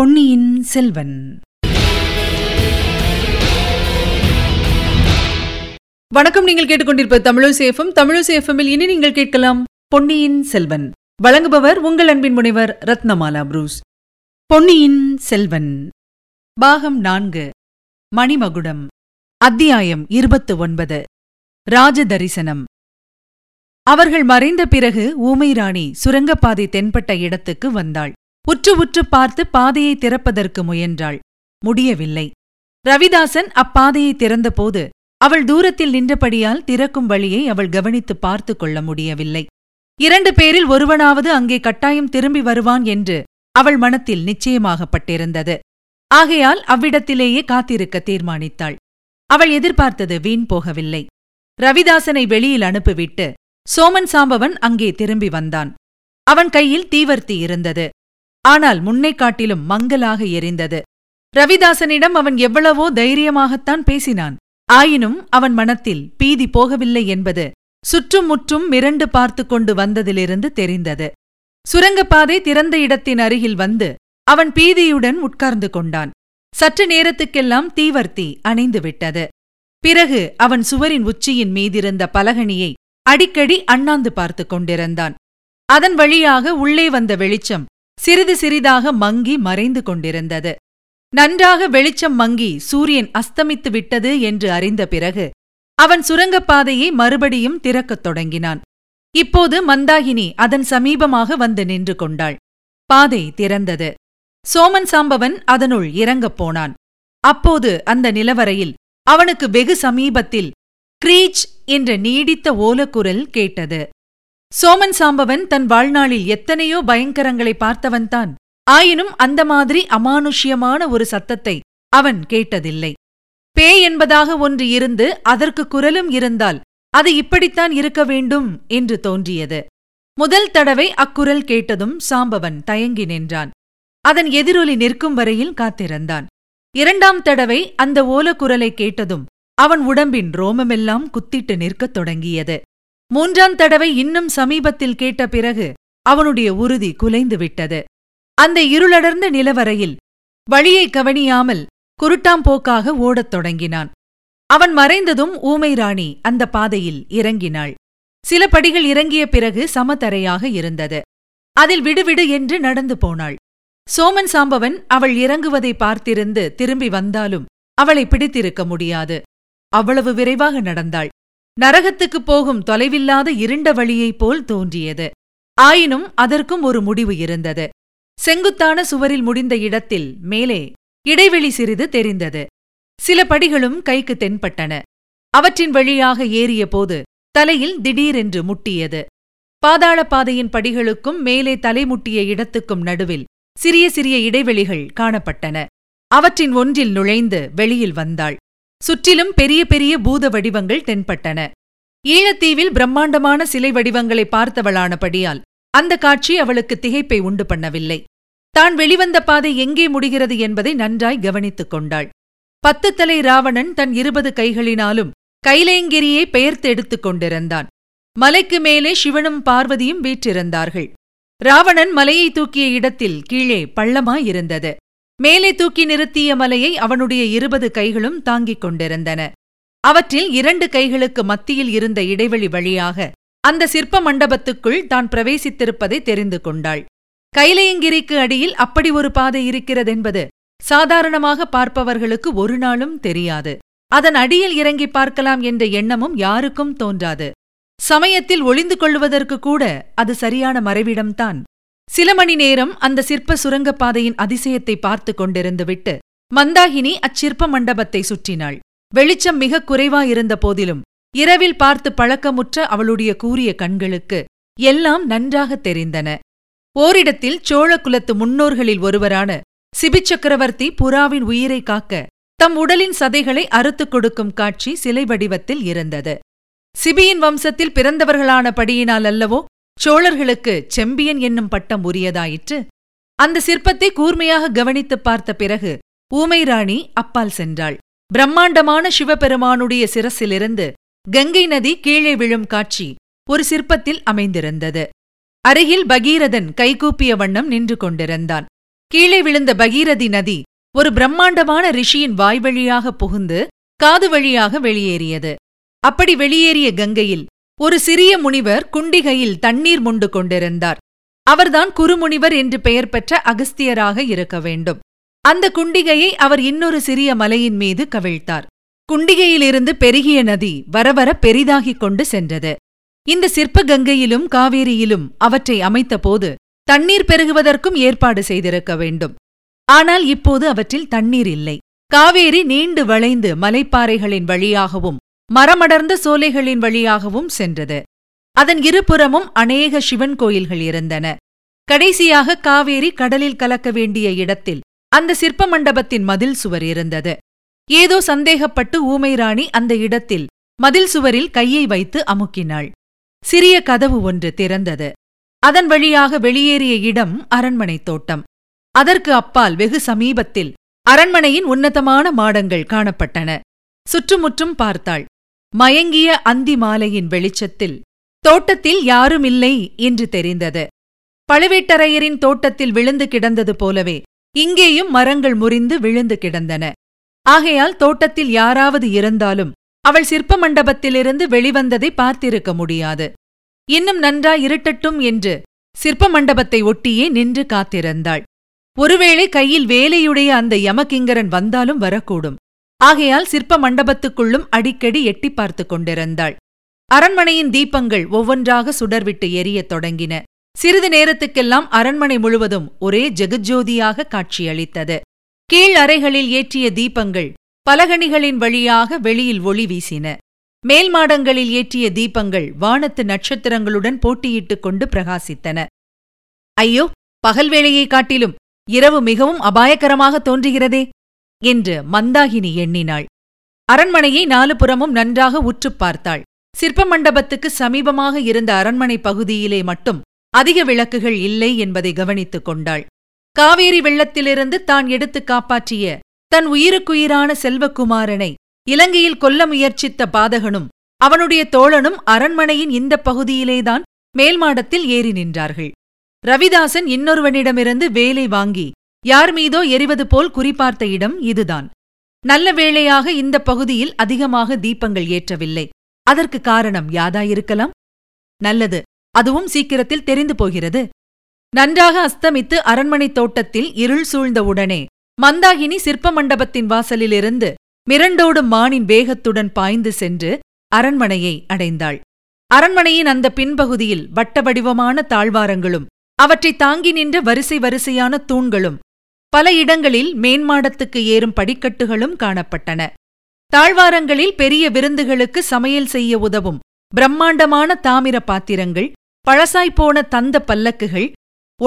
பொன்னியின் செல்வன். வணக்கம். நீங்கள் கேட்டுக்கொண்டிருப்ப தமிழசேஃபம். தமிழசேஃபமில் இனி நீங்கள் கேட்கலாம் பொன்னியின் செல்வன். வழங்குபவர் உங்கள் அன்பின் முனைவர் ரத்னமாலா ப்ரூஸ். பொன்னியின் செல்வன் பாகம் 4, மணிமகுடம், அத்தியாயம் 29, ராஜ தரிசனம். அவர்கள் மறைந்த பிறகு ஊமைராணி சுரங்கப்பாதை தென்பட்ட இடத்துக்கு வந்தாள். உற்று உற்று பார்த்து பாதையை திறப்பதற்கு முயன்றாள். முடியவில்லை. ரவிதாசன் அப்பாதையை திறந்தபோது அவள் தூரத்தில் நின்றபடியால் திறக்கும் வழியை அவள் கவனித்து பார்த்து கொள்ள முடியவில்லை. 2 பேரில் ஒருவனாவது அங்கே கட்டாயம் திரும்பி வருவான் என்று அவள் மனத்தில் நிச்சயமாகப்பட்டிருந்தது. ஆகையால் அவ்விடத்திலேயே காத்திருக்க தீர்மானித்தாள். அவள் எதிர்பார்த்தது வீண் போகவில்லை. ரவிதாசனை வெளியில் அனுப்பிவிட்டு சோமன் சாம்பவன் அங்கே திரும்பி வந்தான். அவன் கையில் தீவர்த்தி இருந்தது. ஆனால் முன்னை காட்டிலும் மங்கலாக எரிந்தது. ரவிதாசனிடம் அவன் எவ்வளவோ தைரியமாகத்தான் பேசினான். ஆயினும் அவன் மனத்தில் பீதி போகவில்லை என்பது சுற்றும் முற்றும் மிரண்டு பார்த்து கொண்டு வந்ததிலிருந்து தெரிந்தது. சுரங்கப்பாதை திறந்த இடத்தின் அருகில் வந்து அவன் பீதியுடன் உட்கார்ந்து கொண்டான். சற்று நேரத்துக்கெல்லாம் தீவர்த்தி அணைந்துவிட்டது. பிறகு அவன் சுவரின் உச்சியின் மீதிருந்த பலகணியை அடிக்கடி அண்ணாந்து பார்த்து கொண்டிருந்தான். அதன் வழியாக உள்ளே வந்த வெளிச்சம் சிறிது சிறிதாக மங்கி மறைந்து கொண்டிருந்தது. நன்றாக வெளிச்சம் மங்கி சூரியன் அஸ்தமித்து விட்டது என்று அறிந்த பிறகு அவன் சுரங்கப்பாதையை மறுபடியும் திறக்கத் தொடங்கினான். இப்போது மந்தாகினி அதன் சமீபமாக வந்து நின்று கொண்டாள். பாதை திறந்தது. சோமன் சாம்பவன் அதனுள் இறங்கப் போனான். அப்போது அந்த நிலவரையில் அவனுக்கு வெகு சமீபத்தில் கிரீச் என்ற நீடித்த ஓலக்குரல் கேட்டது. சோமன் சாம்பவன் தன் வாழ்நாளில் எத்தனையோ பயங்கரங்களை பார்த்தவன்தான். ஆயினும் அந்த மாதிரி அமானுஷ்யமான ஒரு சத்தத்தை அவன் கேட்டதில்லை. பேய் என்பதாக ஒன்று இருந்து அதற்கு குரலும் இருந்தால் அது இப்படித்தான் இருக்க வேண்டும் என்று தோன்றியது. முதல் தடவை அக்குரல் கேட்டதும் சாம்பவன் தயங்கி நின்றான். அதன் எதிரொலி நிற்கும் வரையில் காத்திருந்தான். 2ஆம் தடவை அந்த ஓலக்குரலை கேட்டதும் அவன் உடம்பின் ரோமமெல்லாம் குத்திட்டு நிற்கத் தொடங்கியது. 3ஆம் தடவை இன்னும் சமீபத்தில் கேட்ட பிறகு அவனுடைய உறுதி குலைந்துவிட்டது. அந்த இருளடர்ந்த நிலவரையில் வழியை கவனியாமல் குருட்டாம்போக்காக ஓடத் தொடங்கினான். அவன் மறைந்ததும் ஊமைராணி அந்த பாதையில் இறங்கினாள். சில படிகள் இறங்கிய பிறகு சமதரையாக இருந்தது. அதில் விடுவிடு என்று நடந்து போனாள். சோமன் சாம்பவன் அவள் இறங்குவதை பார்த்திருந்து திரும்பி வந்தாலும் அவளை பிடித்திருக்க முடியாது. அவ்வளவு விரைவாக நடந்தாள். நரகத்துக்குப் போகும் தொலைவில்லாத இருண்ட வழியைப் போல் தோன்றியது. ஆயினும் அதற்கும் ஒரு முடிவு இருந்தது. செங்குத்தான சுவரில் முடிந்த இடத்தில் மேலே இடைவெளி சிறிது தெரிந்தது. சில படிகளும் கைக்கு தென்பட்டன. அவற்றின் வழியாக ஏறியபோது தலையில் திடீரென்று முட்டியது. பாதாள பாதையின் படிகளுக்கும் மேலே தலைமுட்டிய இடத்துக்கும் நடுவில் சிறிய சிறிய இடைவெளிகள் காணப்பட்டன. அவற்றின் ஒன்றில் நுழைந்து வெளியில் வந்தாள். சுற்றிலும் பெரிய பெரிய பூத வடிவங்கள் தென்பட்டன. ஈழத்தீவில் பிரம்மாண்டமான சிலை வடிவங்களை பார்த்தவளானபடியால் அந்த காட்சி அவளுக்கு திகைப்பை உண்டு பண்ணவில்லை. தான் வெளிவந்த பாதை எங்கே முடிகிறது என்பதை நன்றாய் கவனித்துக் கொண்டாள். 10 தலை ராவணன் தன் 20 கைகளினாலும் கைலயங்கிரியை பெயர்த்து எடுத்துக் கொண்டிருந்தான். மலைக்கு மேலே சிவனும் பார்வதியும் வீற்றிருந்தார்கள். ராவணன் மலையை தூக்கிய இடத்தில் கீழே பள்ளமாயிருந்தது. மேலே தூக்கி நிறுத்திய மலையை அவனுடைய 20 கைகளும் தாங்கிக் கொண்டிருந்தன. அவற்றில் 2 கைகளுக்கு மத்தியில் இருந்த இடைவெளி வழியாக அந்த சிற்ப மண்டபத்துக்குள் தான் பிரவேசித்திருப்பதை தெரிந்து கொண்டாள். கைலயங்கிரிக்கு அடியில் அப்படி ஒரு பாதை இருக்கிறதென்பது சாதாரணமாக பார்ப்பவர்களுக்கு ஒரு நாளும் தெரியாது. அதன் அடியில் இறங்கி பார்க்கலாம் என்ற எண்ணமும் யாருக்கும் தோன்றாது. சமயத்தில் ஒளிந்து கொள்வதற்கு கூட அது சரியான மறைவிடம்தான். சில மணி நேரம் அந்த சிற்ப சுரங்கப்பாதையின் அதிசயத்தை பார்த்து கொண்டிருந்துவிட்டு மந்தாகினி அச்சிற்ப மண்டபத்தை சுற்றினாள். வெளிச்சம் மிக குறைவாயிருந்த போதிலும் இரவில் பார்த்து பழக்கமுற்ற அவளுடைய கூரிய கண்களுக்கு எல்லாம் நன்றாக தெரிந்தன. ஓரிடத்தில் சோழகுலத்து முன்னோர்களில் ஒருவரான சிபி சக்கரவர்த்தி புறாவின் உயிரை காக்க தம் உடலின் சதைகளை அறுத்துக் கொடுக்கும் காட்சி சிலை வடிவத்தில் இருந்தது. சிபியின் வம்சத்தில் பிறந்தவர்களானபடியினால் அல்லவோ சோழர்களுக்கு செம்பியன் என்னும் பட்டம் உரியதாயிற்று. அந்த சிற்பத்தை கூர்மையாக கவனித்துப் பார்த்த பிறகு ஊமைராணி அப்பால் சென்றாள். பிரம்மாண்டமான சிவபெருமானுடைய சிரசிலிருந்து கங்கை நதி கீழே விழும் காட்சி ஒரு சிற்பத்தில் அமைந்திருந்தது. அருகில் பகீரதன் கைகூப்பிய வண்ணம் நின்று கொண்டிருந்தான். கீழே விழுந்த பகீரதி நதி ஒரு பிரம்மாண்டமான ரிஷியின் வாய்வழியாக புகுந்து காது வழியாக வெளியேறியது. அப்படி வெளியேறிய கங்கையில் ஒரு சிறிய முனிவர் குண்டிகையில் தண்ணீர் முண்டு கொண்டிருந்தார். அவர்தான் குறுமுனிவர் என்று பெயர் பெற்ற அகஸ்தியராக இருக்க வேண்டும். அந்த குண்டிகையை அவர் இன்னொரு சிறிய மலையின் மீது கவிழ்த்தார். குண்டிகையிலிருந்து பெருகிய நதி வரவர பெரிதாகிக் கொண்டு சென்றது. இந்த சிற்ப கங்கையிலும் காவேரியிலும் அவற்றை அமைத்தபோது தண்ணீர் பெருகுவதற்கும் ஏற்பாடு செய்திருக்க வேண்டும். ஆனால் இப்போது அவற்றில் தண்ணீர் இல்லை. காவேரி நீண்டு வளைந்து மலைப்பாறைகளின் வழியாகவும் மரமடர்ந்த சோலைகளின் வழியாகவும் சென்றது. அதன் இருபுறமும் அநேக சிவன் கோயில்கள் இருந்தன. கடைசியாக காவேரி கடலில் கலக்க வேண்டிய இடத்தில் அந்த சிற்ப மண்டபத்தின் மதில் சுவர் இருந்தது. ஏதோ சந்தேகப்பட்டு ஊமைராணி அந்த இடத்தில் மதில் சுவரில் கையை வைத்து அமுக்கினாள். சிறிய கதவு ஒன்று திறந்தது. அதன் வழியாக வெளியேறிய இடம் அரண்மனைத் தோட்டம். அதற்கு அப்பால் வெகு சமீபத்தில் அரண்மனையின் உன்னதமான மாடங்கள் காணப்பட்டன. சுற்றுமுற்றும் பார்த்தாள். மயங்கிய அந்தி மாலையின் வெளிச்சத்தில் தோட்டத்தில் யாருமில்லை என்று தெரிந்தது. பழுவேட்டரையரின் தோட்டத்தில் விழுந்து கிடந்தது போலவே இங்கேயும் மரங்கள் முறிந்து விழுந்து கிடந்தன. ஆகையால் தோட்டத்தில் யாராவது இருந்தாலும் அவள் சிற்ப மண்டபத்திலிருந்து வெளிவந்ததை பார்த்திருக்க முடியாது. இன்னும் நன்றாய் இருட்டட்டும் என்று சிற்ப மண்டபத்தை ஒட்டியே நின்று காத்திருந்தாள். ஒருவேளை கையில் வேலையுடைய அந்த யமகிங்கரன் வந்தாலும் வரக்கூடும். ஆகையால் சிற்ப மண்டபத்துக்குள்ளும் அடிக்கடி எட்டி பார்த்து கொண்டிருந்தாள். அரண்மனையின் தீபங்கள் ஒவ்வொன்றாக சுடர்விட்டு எரியத் தொடங்கின. சிறிது நேரத்துக்கெல்லாம் அரண்மனை முழுவதும் ஒரே ஜெகஜோதியாக காட்சியளித்தது. கீழ் அறைகளில் ஏற்றிய தீபங்கள் பலகணிகளின் வழியாக வெளியில் ஒளி வீசின. மேல்மாடங்களில் ஏற்றிய தீபங்கள் வானத்து நட்சத்திரங்களுடன் போட்டியிட்டுக் கொண்டு பிரகாசித்தன. ஐயோ, பகல் வேளையை காட்டிலும் இரவு மிகவும் அபாயகரமாக தோன்றுகிறதே என்று மந்தாகினி எண்ணினாள். அரண்மனையை நாலுபுறமும் நன்றாக உற்றுப் பார்த்தாள். சிற்ப மண்டபத்துக்கு சமீபமாக இருந்த அரண்மனை பகுதியிலே மட்டும் அதிக விளக்குகள் இல்லை என்பதை கவனித்துக் கொண்டாள். காவேரி வெள்ளத்திலிருந்து தான் எடுத்து காப்பாற்றிய தன் உயிருக்குயிரான செல்வக்குமாரனை இலங்கையில் கொல்ல முயற்சித்த பாதகனும் அவனுடைய தோழனும் அரண்மனையின் இந்த பகுதியிலேதான் மேல்மாடத்தில் ஏறி நின்றார்கள். ரவிதாசன் இன்னொருவனிடமிருந்து வேலை வாங்கி யார் மீதோ எரிவது போல் குறிபார்த்த இடம் இதுதான். நல்ல வேளையாக இந்த பகுதியில் அதிகமாக தீபங்கள் ஏற்றவில்லை. அதற்கு காரணம் யாதாயிருக்கலாம்? நல்லது, அதுவும் சீக்கிரத்தில் தெரிந்து போகிறது. நன்றாக அஸ்தமித்து அரண்மனைத் தோட்டத்தில் இருள் சூழ்ந்தவுடனே மந்தாகினி சிற்ப மண்டபத்தின் வாசலிலிருந்து மிரண்டோடும் மானின் வேகத்துடன் பாய்ந்து சென்று அரண்மனையை அடைந்தாள். அரண்மனையின் அந்த பின்பகுதியில் வட்டவடிவமான தாழ்வாரங்களும் அவற்றை தாங்கி நின்ற வரிசை வரிசையான தூண்களும் பல இடங்களில் மேன்மாடத்துக்கு ஏறும் படிக்கட்டுகளும் காணப்பட்டன. தாழ்வாரங்களில் பெரிய விருந்துகளுக்கு சமையல் செய்ய உதவும் பிரம்மாண்டமான தாமிர பாத்திரங்கள், பழசாய்ப்போன தந்த பல்லக்குகள்,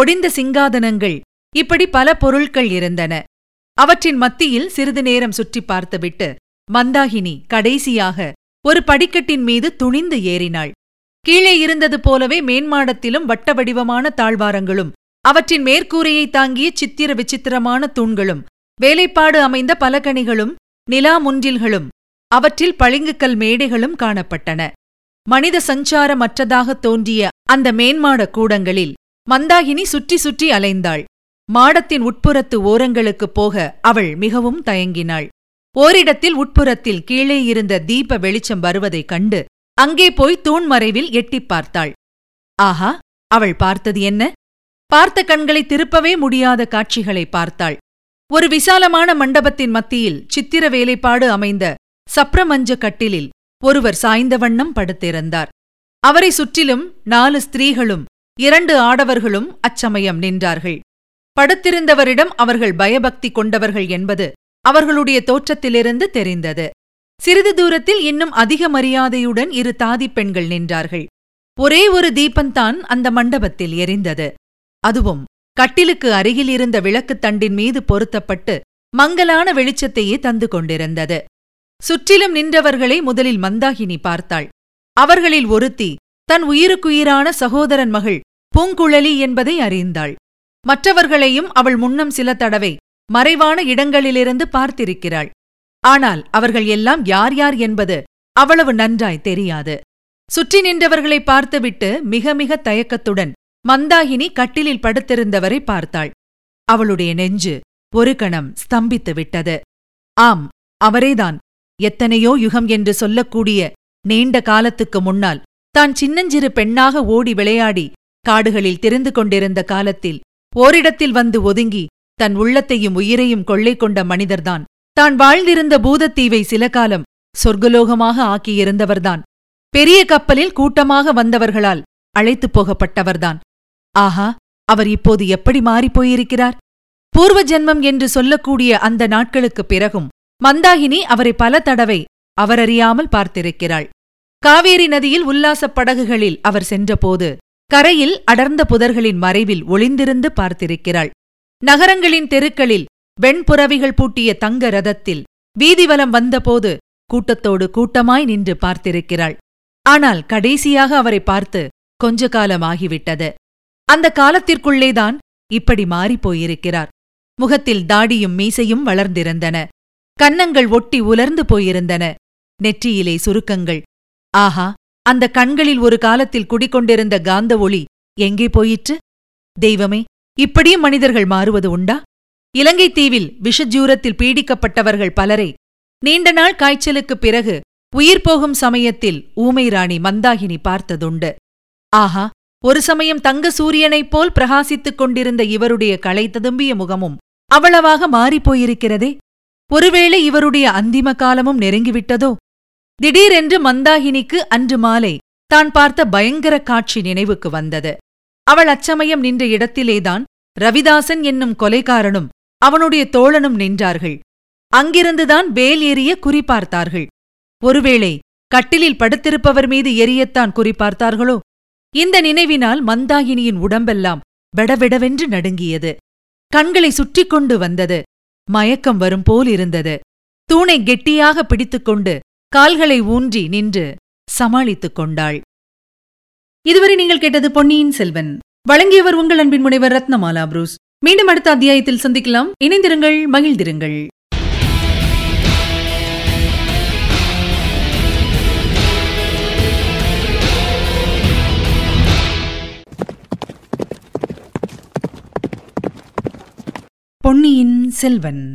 ஒடிந்த சிங்காதனங்கள், இப்படி பல பொருட்கள் இருந்தன. அவற்றின் மத்தியில் சிறிது நேரம் சுற்றி பார்த்துவிட்டு மந்தாகினி கடைசியாக ஒரு படிக்கட்டின் மீது துணிந்து ஏறினாள். கீழே இருந்தது போலவே மேன்மாடத்திலும் வட்ட வடிவமான தாழ்வாரங்களும் அவற்றின் மேற்கூரையை தாங்கிய சித்திர விசித்திரமான தூண்களும் வேலைப்பாடு அமைந்த பலகணிகளும் நிலா முன்றில்களும் அவற்றில் பளிங்குக்கல் மேடைகளும் காணப்பட்டன. மனித சஞ்சாரமற்றதாக தோன்றிய அந்த மேன்மாட கூடங்களில் மந்தாகினி சுற்றி சுற்றி அலைந்தாள். மாடத்தின் உட்புறத்து ஓரங்களுக்குப் போக அவள் மிகவும் தயங்கினாள். ஓரிடத்தில் உட்புறத்தில் கீழே இருந்த தீப வெளிச்சம் வருவதைக் கண்டு அங்கே போய் தூண் மறைவில் எட்டிப் பார்த்தாள். ஆஹா, அவள் பார்த்தது என்ன? பார்த்த கண்களை திருப்பவே முடியாத காட்சிகளை பார்த்தாள். ஒரு விசாலமான மண்டபத்தின் மத்தியில் சித்திர வேலைப்பாடு அமைந்த சப்ரமஞ்ச கட்டிலில் ஒருவர் சாய்ந்த வண்ணம் படுத்திருந்தார். அவரை சுற்றிலும் 4 ஸ்திரீகளும் 2 ஆடவர்களும் அச்சமயம் நின்றார்கள். படுத்திருந்தவரிடம் அவர்கள் பயபக்தி கொண்டவர்கள் என்பது அவர்களுடைய தோற்றத்திலிருந்து தெரிந்தது. சிறிது தூரத்தில் இன்னும் அதிக மரியாதையுடன் 2 தாதி பெண்கள் நின்றார்கள். ஒரே ஒரு தீபந்தான் அந்த மண்டபத்தில் எரிந்தது. அதுவும் கட்டிலுக்கு அருகில் இருந்த விளக்குத் தண்டின் மீது பொருத்தப்பட்டு மங்கலான வெளிச்சத்தையே தந்து கொண்டிருந்தது. சுற்றிலும் நின்றவர்களை முதலில் மந்தாகினி பார்த்தாள். அவர்களில் ஒருத்தி தன் உயிருக்குயிரான சகோதரன் மகள் பூங்குழலி என்பதை அறிந்தாள். மற்றவர்களையும் அவள் முன்னம் சில தடவை மறைவான இடங்களிலிருந்து பார்த்திருக்கிறாள். ஆனால் அவர்கள் எல்லாம் யார் யார் என்பது அவ்வளவு நன்றாய் தெரியாது. சுற்றி நின்றவர்களை பார்த்துவிட்டு மிக மிக தயக்கத்துடன் மந்தாகினி கட்டிலில் படுத்திருந்தவரை பார்த்தாள். அவளுடைய நெஞ்சு ஒரு கணம் ஸ்தம்பித்து விட்டது. ஆம், அவரேதான். எத்தனையோ யுகம் என்று சொல்லக்கூடிய நீண்ட காலத்துக்கு முன்னால் தான் சின்னஞ்சிறு பெண்ணாக ஓடி விளையாடி காடுகளில் திரிந்து கொண்டிருந்த காலத்தில் ஓரிடத்தில் வந்து ஒதுங்கி தன் உள்ளத்தையும் உயிரையும் கொள்ளை கொண்ட மனிதர்தான் தான் வாழ்ந்திருந்த பூதத்தீவை சில காலம் சொர்க்கலோகமாக ஆக்கியிருந்தவர்தான். பெரிய கப்பலில் கூட்டமாக வந்தவர்களால் அழைத்துப் போகப்பட்டவர்தான். ஆஹா, அவர் இப்போது எப்படி மாறிப்போயிருக்கிறார்! பூர்வ ஜென்மம் என்று சொல்லக்கூடிய அந்த நாட்களுக்குப் பிறகும் மந்தாகினி அவரை பல தடவை அவரறியாமல் பார்த்திருக்கிறாள். காவேரி நதியில் உல்லாசப் படகுகளில் அவர் சென்றபோது கரையில் அடர்ந்த புதர்களின் மறைவில் ஒளிந்திருந்து பார்த்திருக்கிறாள். நகரங்களின் தெருக்களில் வெண்புறவிகள் பூட்டிய தங்க ரதத்தில் வீதிவலம் வந்தபோது கூட்டத்தோடு கூட்டமாய் நின்று பார்த்திருக்கிறாள். ஆனால் கடைசியாக அவரை பார்த்து கொஞ்ச காலமாகிவிட்டது. அந்த காலத்திற்குள்ளேதான் இப்படி மாறிப்போயிருக்கிறார். முகத்தில் தாடியும் மீசையும் வளர்ந்திருந்தன. கன்னங்கள் ஒட்டி உலர்ந்து போயிருந்தன. நெற்றியிலே சுருக்கங்கள். ஆஹா, அந்த கண்களில் ஒரு காலத்தில் குடிக்கொண்டிருந்த காந்த ஒளி எங்கே போயிற்று? தெய்வமே, இப்படியும் மனிதர்கள் மாறுவது உண்டா? இலங்கை தீவில் விஷஜூரத்தில் பீடிக்கப்பட்டவர்கள் பலரை நீண்ட நாள் காய்ச்சலுக்குப் பிறகு உயிர் போகும் சமயத்தில் ஊமை ராணி மந்தாகினி பார்த்ததுண்டு. ஆஹா, ஒரு சமயம் தங்க சூரியனைப் போல் பிரகாசித்துக் கொண்டிருந்த இவருடைய களை ததும்பிய முகமும் அவ்வளவாக மாறிப்போயிருக்கிறதே. ஒருவேளை இவருடைய அந்திம காலமும் நெருங்கிவிட்டதோ? திடீரென்று மந்தாகினிக்கு அன்று மாலை தான் பார்த்த பயங்கர காட்சி நினைவுக்கு வந்தது. அவள் அச்சமயம் நின்ற இடத்திலேதான் ரவிதாசன் என்னும் கொலைகாரனும் அவனுடைய தோழனும் நின்றார்கள். அங்கிருந்துதான் வேல் எறிய குறிப்பார்த்தார்கள். ஒருவேளை கட்டிலில் படுத்திருப்பவர் மீது எரியத்தான் குறிப்பார்த்தார்களோ? இந்த நினைவினால் மந்தாகினியின் உடம்பெல்லாம் விடவிடவென்று நடுங்கியது. கண்களை சுற்றி கொண்டு வந்தது. மயக்கம் வரும் போல் இருந்தது. தூணை கெட்டியாக பிடித்துக்கொண்டு கால்களை ஊன்றி நின்று சமாளித்துக் கொண்டாள். இதுவரை நீங்கள் கேட்டது பொன்னியின் செல்வன். வழங்கியவர் உங்கள் அன்பின் முனைவர் ரத்னமாலா ப்ரூஸ். மீண்டும் அடுத்த அத்தியாயத்தில் சந்திக்கலாம். இணைந்திருங்கள், மகிழ்ந்திருங்கள். பொன்னியின் செல்வன்.